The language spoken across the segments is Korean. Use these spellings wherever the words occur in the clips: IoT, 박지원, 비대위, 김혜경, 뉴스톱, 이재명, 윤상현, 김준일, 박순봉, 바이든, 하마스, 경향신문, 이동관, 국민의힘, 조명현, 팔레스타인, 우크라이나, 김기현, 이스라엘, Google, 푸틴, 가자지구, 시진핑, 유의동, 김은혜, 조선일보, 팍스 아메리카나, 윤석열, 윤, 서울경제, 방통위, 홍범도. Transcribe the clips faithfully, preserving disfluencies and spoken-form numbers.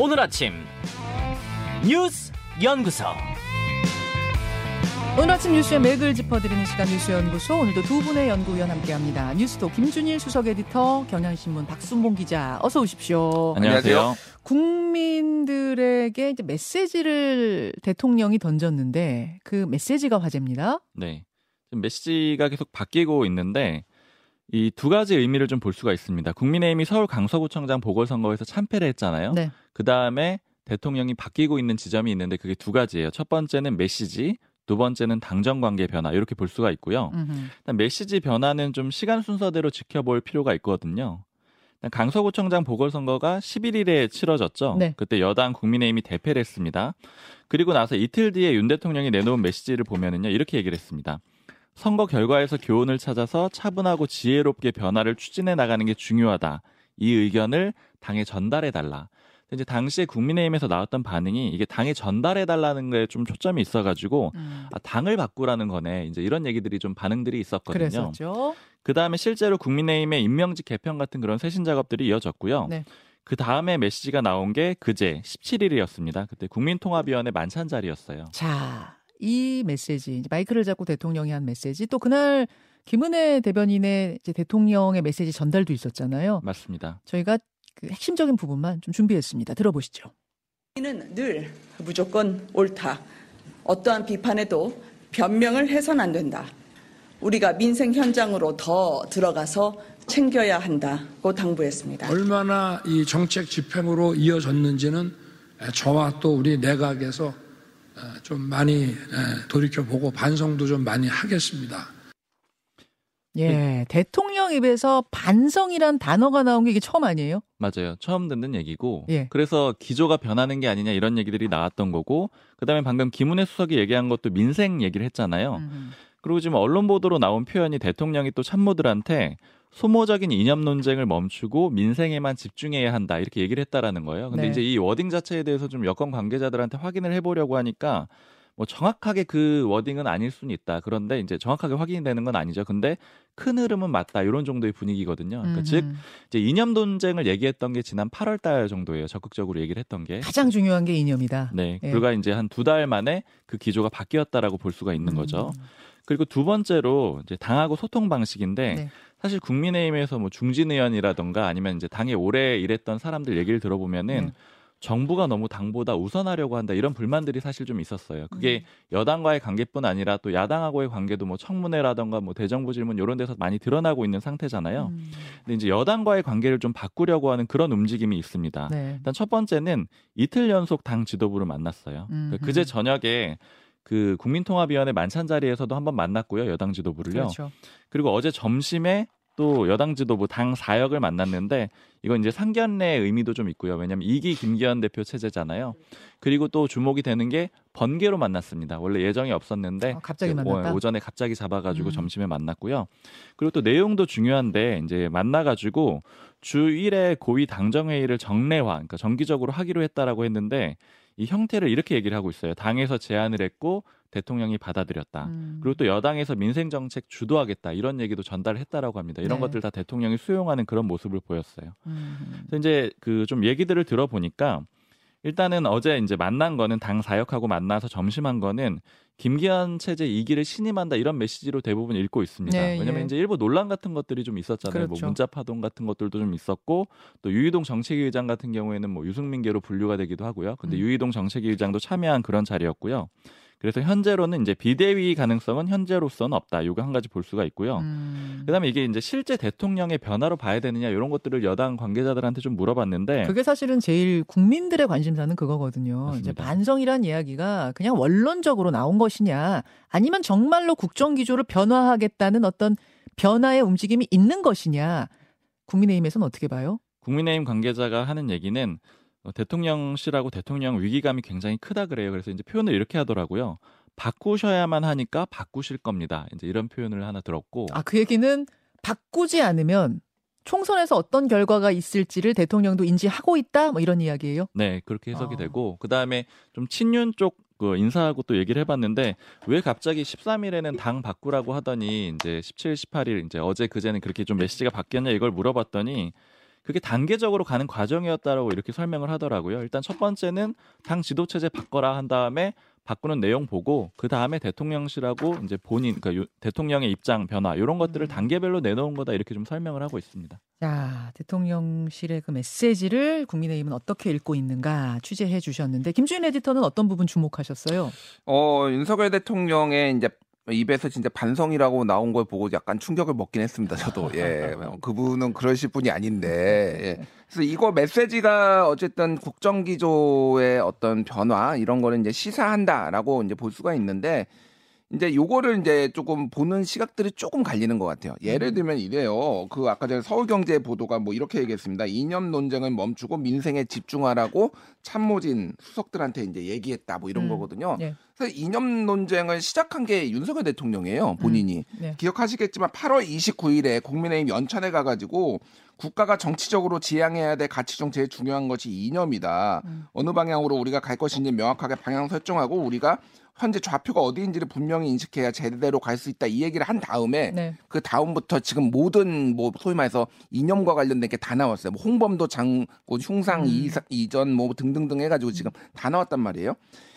오늘 아침 뉴스 연구소. 오늘 아침 뉴스의 맥을 짚어드리는 시간 뉴스 연구소. 오늘도 두 분의 연구위원 함께합니다. 뉴스톱 김준일 수석 에디터, 경향신문 박순봉 기자, 어서 오십시오. 안녕하세요. 국민들에게 이제 메시지를 대통령이 던졌는데 그 메시지가 화제입니다. 네, 메시지가 계속 바뀌고 있는데 이 두 가지 의미를 좀 볼 수가 있습니다. 국민의힘이 서울 강서구청장 보궐선거에서 참패를 했잖아요. 네. 그 다음에 대통령이 바뀌고 있는 지점이 있는데 그게 두 가지예요. 첫 번째는 메시지, 두 번째는 당정관계 변화, 이렇게 볼 수가 있고요. 음흠. 일단 메시지 변화는 좀 시간 순서대로 지켜볼 필요가 있거든요. 일단 강서구청장 보궐선거가 십일 일에 치러졌죠. 네. 그때 여당 국민의힘이 대패를 했습니다. 그리고 나서 이틀 뒤에 윤 대통령이 내놓은 메시지를 보면은요, 이렇게 얘기를 했습니다. 선거 결과에서 교훈을 찾아서 차분하고 지혜롭게 변화를 추진해 나가는 게 중요하다. 이 의견을 당에 전달해달라. 이제 당시에 국민의힘에서 나왔던 반응이 이게 당에 전달해달라는 거에 좀 초점이 있어가지고 음. 아, 당을 바꾸라는 거네. 이제 이런 얘기들이 좀 반응들이 있었거든요. 그랬었죠. 그 다음에 실제로 국민의힘의 임명직 개편 같은 그런 쇄신 작업들이 이어졌고요. 네. 그 다음에 메시지가 나온 게 그제 십칠 일이었습니다. 그때 국민통합위원회 만찬 자리였어요. 자, 이 메시지, 마이크를 잡고 대통령이 한 메시지, 또 그날 김은혜 대변인의 이제 대통령의 메시지 전달도 있었잖아요. 맞습니다. 저희가 그 핵심적인 부분만 좀 준비했습니다. 들어보시죠. 우리는 늘 무조건 옳다. 어떠한 비판에도 변명을 해서는 안 된다. 우리가 민생 현장으로 더 들어가서 챙겨야 한다고 당부했습니다. 얼마나 이 정책 집행으로 이어졌는지는 저와 또 우리 내각에서 좀 많이 돌이켜보고 반성도 좀 많이 하겠습니다. 예, 대통령 입에서 반성이란 단어가 나온 게 이게 처음 아니에요? 맞아요. 처음 듣는 얘기고 예. 그래서 기조가 변하는 게 아니냐 이런 얘기들이 나왔던 거고 그다음에 방금 김은혜 수석이 얘기한 것도 민생 얘기를 했잖아요. 음. 그리고 지금 언론 보도로 나온 표현이 대통령이 또 참모들한테 소모적인 이념 논쟁을 멈추고 민생에만 집중해야 한다 이렇게 얘기를 했다라는 거예요. 근데 네. 이제 이 워딩 자체에 대해서 좀 여권 관계자들한테 확인을 해보려고 하니까 뭐 정확하게 그 워딩은 아닐 수는 있다. 그런데 이제 정확하게 확인되는 건 아니죠. 근데 큰 흐름은 맞다. 이런 정도의 분위기거든요. 그러니까 즉 이제 이념 논쟁을 얘기했던 게 지난 팔월 달 정도예요. 적극적으로 얘기를 했던 게 가장 중요한 게 이념이다. 네, 예. 불과 이제 한 두 달 만에 그 기조가 바뀌었다라고 볼 수가 있는 거죠. 음. 그리고 두 번째로 이제 당하고 소통 방식인데. 네. 사실 국민의힘에서 뭐 중진 의원이라든가 아니면 이제 당에 오래 일했던 사람들 얘기를 들어보면은 네. 정부가 너무 당보다 우선하려고 한다 이런 불만들이 사실 좀 있었어요. 그게 여당과의 관계뿐 아니라 또 야당하고의 관계도 뭐 청문회라든가 뭐 대정부 질문 이런 데서 많이 드러나고 있는 상태잖아요. 음. 근데 이제 여당과의 관계를 좀 바꾸려고 하는 그런 움직임이 있습니다. 네. 일단 첫 번째는 이틀 연속 당 지도부를 만났어요. 음. 그러니까 그제 저녁에 그 국민통합위원회 만찬 자리에서도 한번 만났고요. 여당 지도부를요. 그렇죠. 그리고 어제 점심에 또 여당 지도부 당 사역을 만났는데 이건 이제 상견례의 의미도 좀 있고요. 왜냐하면 이 기 김기현 대표 체제잖아요. 그리고 또 주목이 되는 게 번개로 만났습니다. 원래 예정이 없었는데 어, 갑자기 만났다? 오전에 갑자기 잡아가지고 음. 점심에 만났고요. 그리고 또 내용도 중요한데 이제 만나가지고 주 일 회 고위 당정회의를 정례화, 그러니까 정기적으로 하기로 했다라고 했는데 이 형태를 이렇게 얘기를 하고 있어요. 당에서 제안을 했고 대통령이 받아들였다. 음. 그리고 또 여당에서 민생정책 주도하겠다. 이런 얘기도 전달했다라고 합니다. 이런 네. 것들 다 대통령이 수용하는 그런 모습을 보였어요. 음. 그래서 이제 그 좀 얘기들을 들어보니까 일단은 어제 이제 만난 거는 당 사역하고 만나서 점심한 거는 김기현 체제 이 기를 신임한다 이런 메시지로 대부분 읽고 있습니다. 네, 왜냐하면 예. 이제 일부 논란 같은 것들이 좀 있었잖아요. 그렇죠. 뭐 문자 파동 같은 것들도 좀 있었고 또 유의동 정책위 의장 같은 경우에는 뭐 유승민계로 분류가 되기도 하고요. 근데 음. 유의동 정책위 의장도 참여한 그런 자리였고요. 그래서 현재로는 이제 비대위 가능성은 현재로서는 없다. 이거 한 가지 볼 수가 있고요. 음. 그다음에 이게 이제 실제 대통령의 변화로 봐야 되느냐 이런 것들을 여당 관계자들한테 좀 물어봤는데 그게 사실은 제일 국민들의 관심사는 그거거든요. 맞습니다. 이제 반성이란 이야기가 그냥 원론적으로 나온 것이냐 아니면 정말로 국정기조를 변화하겠다는 어떤 변화의 움직임이 있는 것이냐 국민의힘에서는 어떻게 봐요? 국민의힘 관계자가 하는 얘기는 대통령실하고 대통령 위기감이 굉장히 크다 그래요. 그래서 이제 표현을 이렇게 하더라고요. 바꾸셔야만 하니까 바꾸실 겁니다. 이제 이런 표현을 하나 들었고. 아, 그 얘기는 바꾸지 않으면 총선에서 어떤 결과가 있을지를 대통령도 인지하고 있다. 뭐 이런 이야기예요. 네, 그렇게 해석이 어. 되고 그다음에 좀 친윤 쪽 그 인사하고 또 얘기를 해봤는데 왜 갑자기 십삼 일에는 당 바꾸라고 하더니 이제 십칠, 십팔 일 이제 어제 그제는 그렇게 좀 메시지가 바뀌었냐 이걸 물어봤더니 그게 단계적으로 가는 과정이었다라고 이렇게 설명을 하더라고요. 일단 첫 번째는 당 지도체제 바꿔라 한 다음에 바꾸는 내용 보고 그 다음에 대통령실하고 이제 본인 그러니까 요, 대통령의 입장 변화 이런 것들을 음. 단계별로 내놓은 거다 이렇게 좀 설명을 하고 있습니다. 자, 대통령실의 그 메시지를 국민의힘은 어떻게 읽고 있는가 취재해 주셨는데 김준일 에디터는 어떤 부분 주목하셨어요? 어, 윤석열 대통령의 이제 입에서 진짜 반성이라고 나온 걸 보고 약간 충격을 먹긴 했습니다. 저도 예, 그분은 그러실 분이 아닌데 예. 그래서 이거 메시지가 어쨌든 국정기조의 어떤 변화 이런 거는 이제 시사한다라고 이제 볼 수가 있는데 이제 요거를 이제 조금 보는 시각들이 조금 갈리는 것 같아요. 예를 들면 이래요. 그 아까 전에 서울경제 보도가 뭐 이렇게 얘기했습니다. 이념 논쟁은 멈추고 민생에 집중하라고 참모진 수석들한테 이제 얘기했다 뭐 이런 음, 거거든요. 예. 그래서 이념 논쟁을 시작한 게 윤석열 대통령이에요. 본인이. 음, 예. 기억하시겠지만 팔월 이십구일에 국민의힘 연찬에 가가지고 국가가 정치적으로 지향해야 될 가치 중 제일 중요한 것이 이념이다. 음. 어느 방향으로 우리가 갈 것인지 명확하게 방향 설정하고 우리가 현재 좌표가 어디인지를 분명히 인식해야 제대로 갈 수 있다 이 얘기를 한 다음에 네. 그 다음부터 지금 모든 뭐 소위 말해서 이념과 관련된 게 다 나왔어요. 뭐 홍범도 장, 흉상 음. 이전 뭐 등등등 해가지고 지금 다 나왔단 말이에요.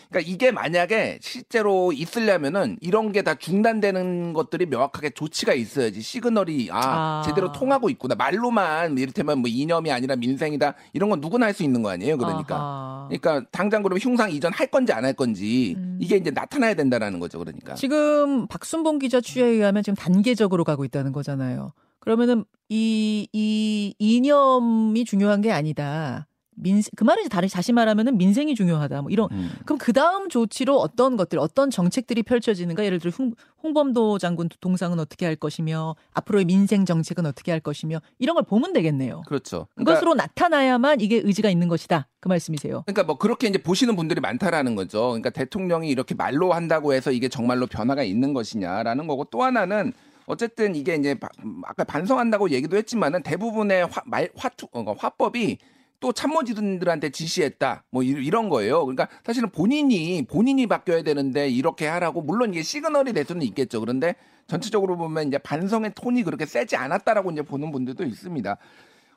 그러니까 이게 만약에 실제로 있으려면은 이런 게 다 중단되는 것들이 명확하게 조치가 있어야지 시그널이 아, 아. 제대로 통하고 있구나. 말로만 이를테면 뭐 이념이 아니라 민생이다 이런 건 누구나 할 수 있는 거 아니에요. 그러니까 아하. 그러니까 당장 그러면 흉상 이전 할 건지 안 할 건지 음. 이게 이제 나타나야 된다라는 거죠. 그러니까 지금 박순봉 기자 취재에 의하면 지금 단계적으로 가고 있다는 거잖아요. 그러면은 이, 이 이념이 중요한 게 아니다. 민생, 그 말은 다른 다시 말하면은 민생이 중요하다. 뭐 이런 음. 그럼 그 다음 조치로 어떤 것들, 어떤 정책들이 펼쳐지는가? 예를 들어 홍, 홍범도 장군 동상은 어떻게 할 것이며 앞으로의 민생 정책은 어떻게 할 것이며 이런 걸 보면 되겠네요. 그렇죠. 그러니까, 그것으로 나타나야만 이게 의지가 있는 것이다. 그 말씀이세요. 그러니까 뭐 그렇게 이제 보시는 분들이 많다라는 거죠. 그러니까 대통령이 이렇게 말로 한다고 해서 이게 정말로 변화가 있는 것이냐라는 거고 또 하나는. 어쨌든 이게 이제 바, 아까 반성한다고 얘기도 했지만은 대부분의 화, 말, 화투, 화법이 또 참모진들한테 지시했다. 뭐 이런 거예요. 그러니까 사실은 본인이 본인이 바뀌어야 되는데 이렇게 하라고 물론 이게 시그널이 될 수는 있겠죠. 그런데 전체적으로 보면 이제 반성의 톤이 그렇게 세지 않았다라고 이제 보는 분들도 있습니다.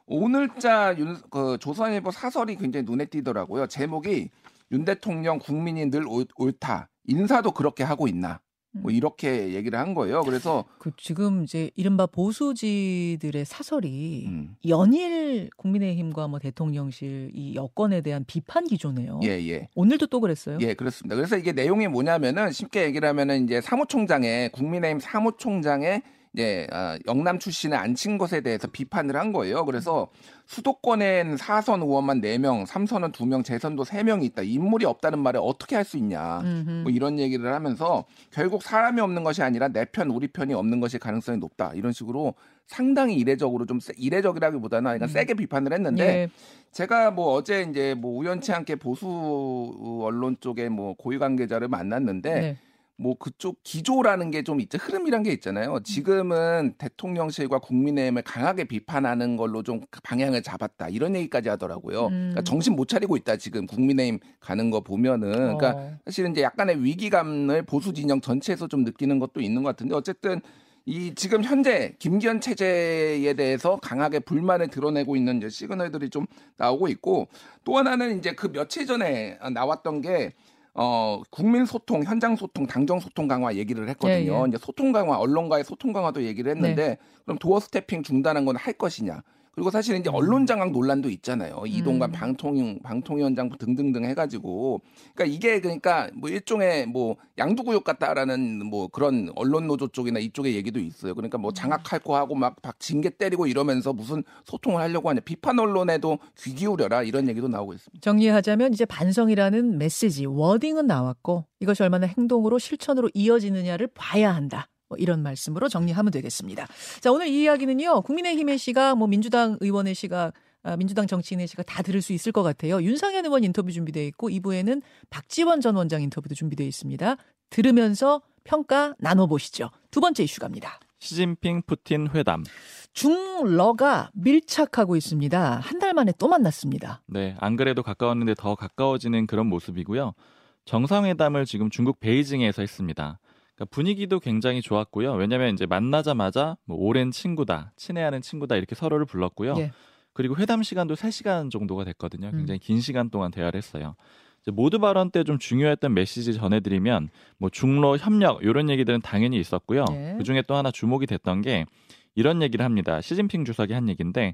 오늘자 윤, 그 조선일보 사설이 굉장히 눈에 띄더라고요. 제목이 윤 대통령 국민이 늘 옳다. 인사도 그렇게 하고 있나. 뭐 이렇게 얘기를 한 거예요. 그래서 그 지금 이제 이른바 보수지들의 사설이 음. 연일 국민의힘과 뭐 대통령실 이 여건에 대한 비판 기조네요. 예, 예. 오늘도 또 그랬어요. 예, 그렇습니다. 그래서 이게 내용이 뭐냐면은 쉽게 얘기를 하면은 이제 사무총장의 국민의힘 사무총장의 이제 어, 영남 출신을 앉힌 것에 대해서 비판을 한 거예요. 그래서 수도권엔 사선 의원만 네 명, 삼선은 두 명, 재선도 세 명이 있다. 인물이 없다는 말에 어떻게 할 수 있냐. 뭐 이런 얘기를 하면서 결국 사람이 없는 것이 아니라 내 편, 우리 편이 없는 것이 가능성이 높다. 이런 식으로 상당히 이례적으로 좀 세, 이례적이라기보다는 그러니까 음. 세게 비판을 했는데 예. 제가 뭐 어제 이제 뭐 우연치 않게 보수 언론 쪽에 뭐 고위 관계자를 만났는데 네. 뭐 그쪽 기조라는 게 좀 있죠. 흐름이란 게 있잖아요. 지금은 대통령실과 국민의힘을 강하게 비판하는 걸로 좀 방향을 잡았다. 이런 얘기까지 하더라고요. 음. 그러니까 정신 못 차리고 있다. 지금 국민의힘 가는 거 보면은. 어. 그러니까 사실은 이제 약간의 위기감을 보수 진영 전체에서 좀 느끼는 것도 있는 것 같은데 어쨌든 이 지금 현재 김기현 체제에 대해서 강하게 불만을 드러내고 있는 이제 시그널들이 좀 나오고 있고 또 하나는 이제 그 며칠 전에 나왔던 게 어 국민 소통, 현장 소통, 당정 소통 강화 얘기를 했거든요. 예, 예. 이제 소통 강화, 언론과의 소통 강화도 얘기를 했는데 네. 그럼 도어 스태핑 중단한 건 할 것이냐? 그리고 사실 이제 언론 장악 논란도 있잖아요. 음. 이동관 방통 방통위원장 등등등 해가지고 그러니까 이게 그러니까 뭐 일종의 뭐 양두구육 같다라는 뭐 그런 언론 노조 쪽이나 이쪽의 얘기도 있어요. 그러니까 뭐 장악할 거 하고 막 징계 때리고 이러면서 무슨 소통을 하려고 하냐. 비판 언론에도 귀 기울여라 이런 얘기도 나오고 있습니다. 정리하자면 이제 반성이라는 메시지 워딩은 나왔고 이것이 얼마나 행동으로 실천으로 이어지느냐를 봐야 한다. 뭐 이런 말씀으로 정리하면 되겠습니다. 자, 오늘 이 이야기는요. 국민의힘의 시각, 뭐 민주당 의원의 시각, 민주당 정치인의 시각 다 들을 수 있을 것 같아요. 윤상현 의원 인터뷰 준비되어 있고 이 부에는 박지원 전 원장 인터뷰도 준비되어 있습니다. 들으면서 평가 나눠보시죠. 두 번째 이슈갑니다. 시진핑 푸틴 회담. 중러가 밀착하고 있습니다. 한 달 만에 또 만났습니다. 네, 안 그래도 가까웠는데 더 가까워지는 그런 모습이고요. 정상회담을 지금 중국 베이징에서 했습니다. 그러니까 분위기도 굉장히 좋았고요. 왜냐하면 이제 만나자마자 뭐 오랜 친구다, 친애하는 친구다 이렇게 서로를 불렀고요. 예. 그리고 회담 시간도 세 시간 정도가 됐거든요. 굉장히 긴 시간 동안 대화를 했어요. 모두 발언 때 좀 중요했던 메시지 전해드리면 뭐 중로 협력 이런 얘기들은 당연히 있었고요. 네. 그중에 또 하나 주목이 됐던 게 이런 얘기를 합니다. 시진핑 주석이 한 얘기인데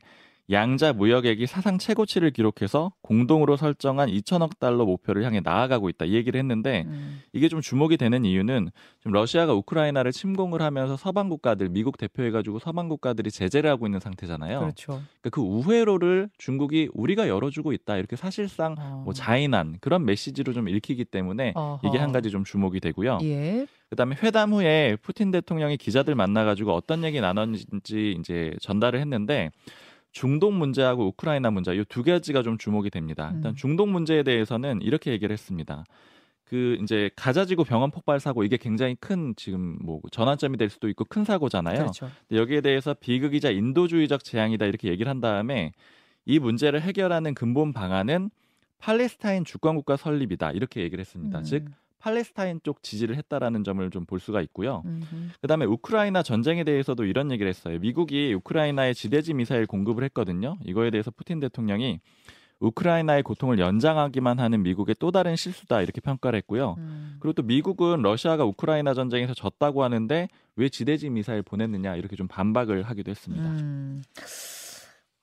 양자 무역액이 사상 최고치를 기록해서 공동으로 설정한 이천억 달러 목표를 향해 나아가고 있다. 이 얘기를 했는데 음. 이게 좀 주목이 되는 이유는 지금 러시아가 우크라이나를 침공을 하면서 서방 국가들, 미국 대표해가지고 서방 국가들이 제재를 하고 있는 상태잖아요. 그렇죠. 그러니까 그 우회로를 중국이 우리가 열어주고 있다. 이렇게 사실상 어. 뭐 자인한 그런 메시지로 좀 읽히기 때문에 어허. 이게 한 가지 좀 주목이 되고요. 예. 그다음에 회담 후에 푸틴 대통령이 기자들 만나가지고 어떤 얘기 나눴는지 이제 전달을 했는데 중동 문제하고 우크라이나 문제 이 두 가지가 좀 주목이 됩니다. 일단 중동 문제에 대해서는 이렇게 얘기를 했습니다. 그 이제 가자지구 병원 폭발 사고 이게 굉장히 큰 지금 뭐 전환점이 될 수도 있고 큰 사고잖아요. 그렇죠. 근데 여기에 대해서 비극이자 인도주의적 재앙이다 이렇게 얘기를 한 다음에 이 문제를 해결하는 근본 방안은 팔레스타인 주권국가 설립이다 이렇게 얘기를 했습니다. 음. 즉 팔레스타인 쪽 지지를 했다라는 점을 좀 볼 수가 있고요. 음흠. 그다음에 우크라이나 전쟁에 대해서도 이런 얘기를 했어요. 미국이 우크라이나에 지대지 미사일 공급을 했거든요. 이거에 대해서 푸틴 대통령이 우크라이나의 고통을 연장하기만 하는 미국의 또 다른 실수다 이렇게 평가를 했고요. 음. 그리고 또 미국은 러시아가 우크라이나 전쟁에서 졌다고 하는데 왜 지대지 미사일 보냈느냐 이렇게 좀 반박을 하기도 했습니다. 음.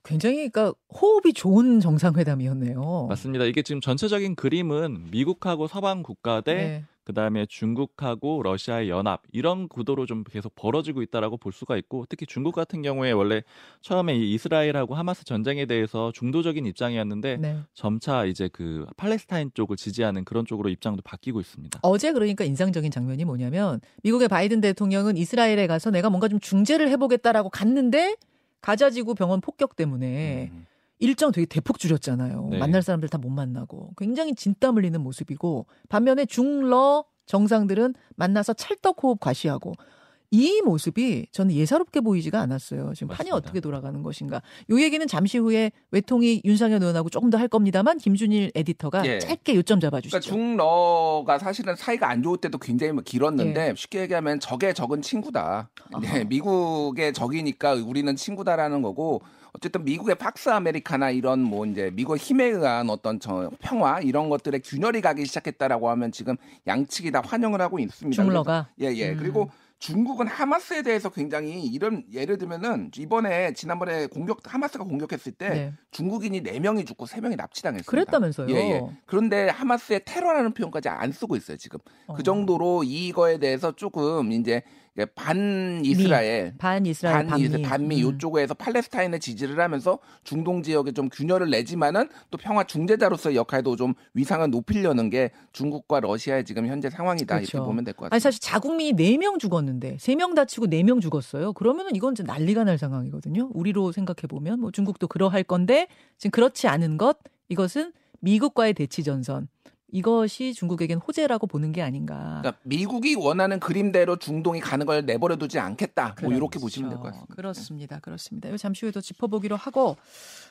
굉장히 그러니까 호흡이 좋은 정상회담이었네요. 맞습니다. 이게 지금 전체적인 그림은 미국하고 서방 국가 대 네. 그다음에 중국하고 러시아의 연합 이런 구도로 좀 계속 벌어지고 있다라고 볼 수가 있고 특히 중국 같은 경우에 원래 처음에 이 이스라엘하고 하마스 전쟁에 대해서 중도적인 입장이었는데 네. 점차 이제 그 팔레스타인 쪽을 지지하는 그런 쪽으로 입장도 바뀌고 있습니다. 어제 그러니까 인상적인 장면이 뭐냐면 미국의 바이든 대통령은 이스라엘에 가서 내가 뭔가 좀 중재를 해보겠다라고 갔는데 가자지구 병원 폭격 때문에 음. 일정 되게 대폭 줄였잖아요. 네. 만날 사람들 다 못 만나고 굉장히 진땀 흘리는 모습이고 반면에 중러 정상들은 만나서 찰떡호흡 과시하고 이 모습이 저는 예사롭게 보이지가 않았어요. 지금 맞습니다. 판이 어떻게 돌아가는 것인가. 이 얘기는 잠시 후에 외통이 윤상현 의원하고 조금 더 할 겁니다만 김준일 에디터가 예. 짧게 요점 잡아주시죠. 그러니까 중러가 사실은 사이가 안 좋을 때도 굉장히 길었는데 예. 쉽게 얘기하면 적의 적은 친구다. 네, 미국의 적이니까 우리는 친구다라는 거고 어쨌든 미국의 팍스 아메리카나 이런 뭐 이제 미국 힘에 의한 어떤 저 평화 이런 것들에 균열이 가기 시작했다라고 하면 지금 양측이 다 환영을 하고 있습니다. 중러가 예예 예. 음. 그리고 중국은 하마스에 대해서 굉장히 이런 예를 들면은 이번에 지난번에 공격 하마스가 공격했을 때 네. 중국인이 네 명이 죽고 세 명이 납치당했습니다. 그랬다면서요. 예, 예. 그런데 하마스의 테러라는 표현까지 안 쓰고 있어요, 지금. 어. 그 정도로 이거에 대해서 조금 이제 반 이스라엘, 반 이스라엘, 반 이스라엘, 반미 이쪽에서 음. 팔레스타인의 지지를 하면서 중동 지역에 좀 균열을 내지만은 또 평화 중재자로서의 역할도 좀 위상을 높이려는 게 중국과 러시아의 지금 현재 상황이다 그렇죠. 이렇게 보면 될 것 같아요. 아니 사실 자국민이 네 명 죽었는데 세 명 다치고 네 명 죽었어요. 그러면은 이건 이제 난리가 날 상황이거든요. 우리로 생각해 보면 뭐 중국도 그러할 건데 지금 그렇지 않은 것 이것은 미국과의 대치 전선. 이것이 중국에겐 호재라고 보는 게 아닌가. 그러니까 미국이 원하는 그림대로 중동이 가는 걸 내버려두지 않겠다. 뭐 이렇게 보시면 될 것 같습니다. 그렇습니다. 그렇습니다. 잠시 후에도 짚어보기로 하고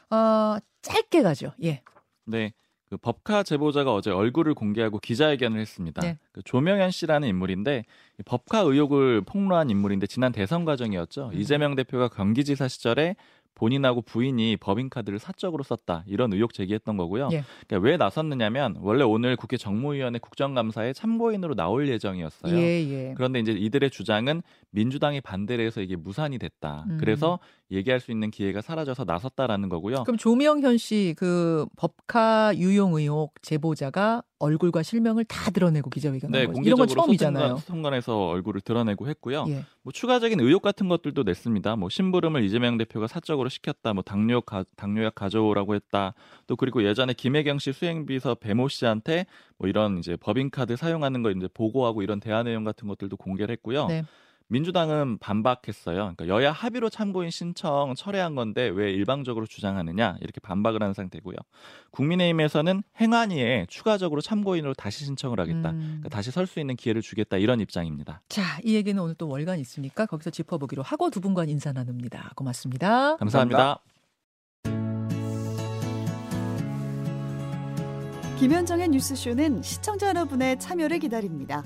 어, 짧게 가죠. 예. 네. 그 법카 제보자가 어제 얼굴을 공개하고 기자회견을 했습니다. 네. 그 조명현 씨라는 인물인데 법카 의혹을 폭로한 인물인데 지난 대선 과정이었죠. 음. 이재명 대표가 경기지사 시절에 본인하고 부인이 법인카드를 사적으로 썼다. 이런 의혹 제기했던 거고요. 예. 그러니까 왜 나섰느냐면 원래 오늘 국회 정무위원회 국정감사에 참고인으로 나올 예정이었어요. 예, 예. 그런데 이제 이들의 주장은 민주당이 반대를 해서 이게 무산이 됐다. 음. 그래서 얘기할 수 있는 기회가 사라져서 나섰다라는 거고요. 그럼 조명현 씨 그 법카 유용 의혹 제보자가 얼굴과 실명을 다 드러내고 기자회견한 네, 거죠. 이런 건 처음이잖아요. 소통관에서 얼굴을 드러내고 했고요. 예. 뭐 추가적인 의혹 같은 것들도 냈습니다. 뭐 심부름을 이재명 대표가 사적으로 시켰다. 뭐 당뇨 가, 당뇨약 가져오라고 했다. 또 그리고 예전에 김혜경 씨 수행비서 배모 씨한테 뭐 이런 이제 법인카드 사용하는 거 이제 보고하고 이런 대화 내용 같은 것들도 공개를 했고요. 네. 민주당은 반박했어요. 그러니까 여야 합의로 참고인 신청 철회한 건데 왜 일방적으로 주장하느냐 이렇게 반박을 한 상태고요. 국민의힘에서는 행안위에 추가적으로 참고인으로 다시 신청을 하겠다. 음. 그러니까 다시 설 수 있는 기회를 주겠다 이런 입장입니다. 자, 이 얘기는 오늘 또 월간 있으니까 거기서 짚어보기로 하고 두 분과 인사 나눕니다. 고맙습니다. 감사합니다. 감사합니다. 김현정의 뉴스쇼는 시청자 여러분의 참여를 기다립니다.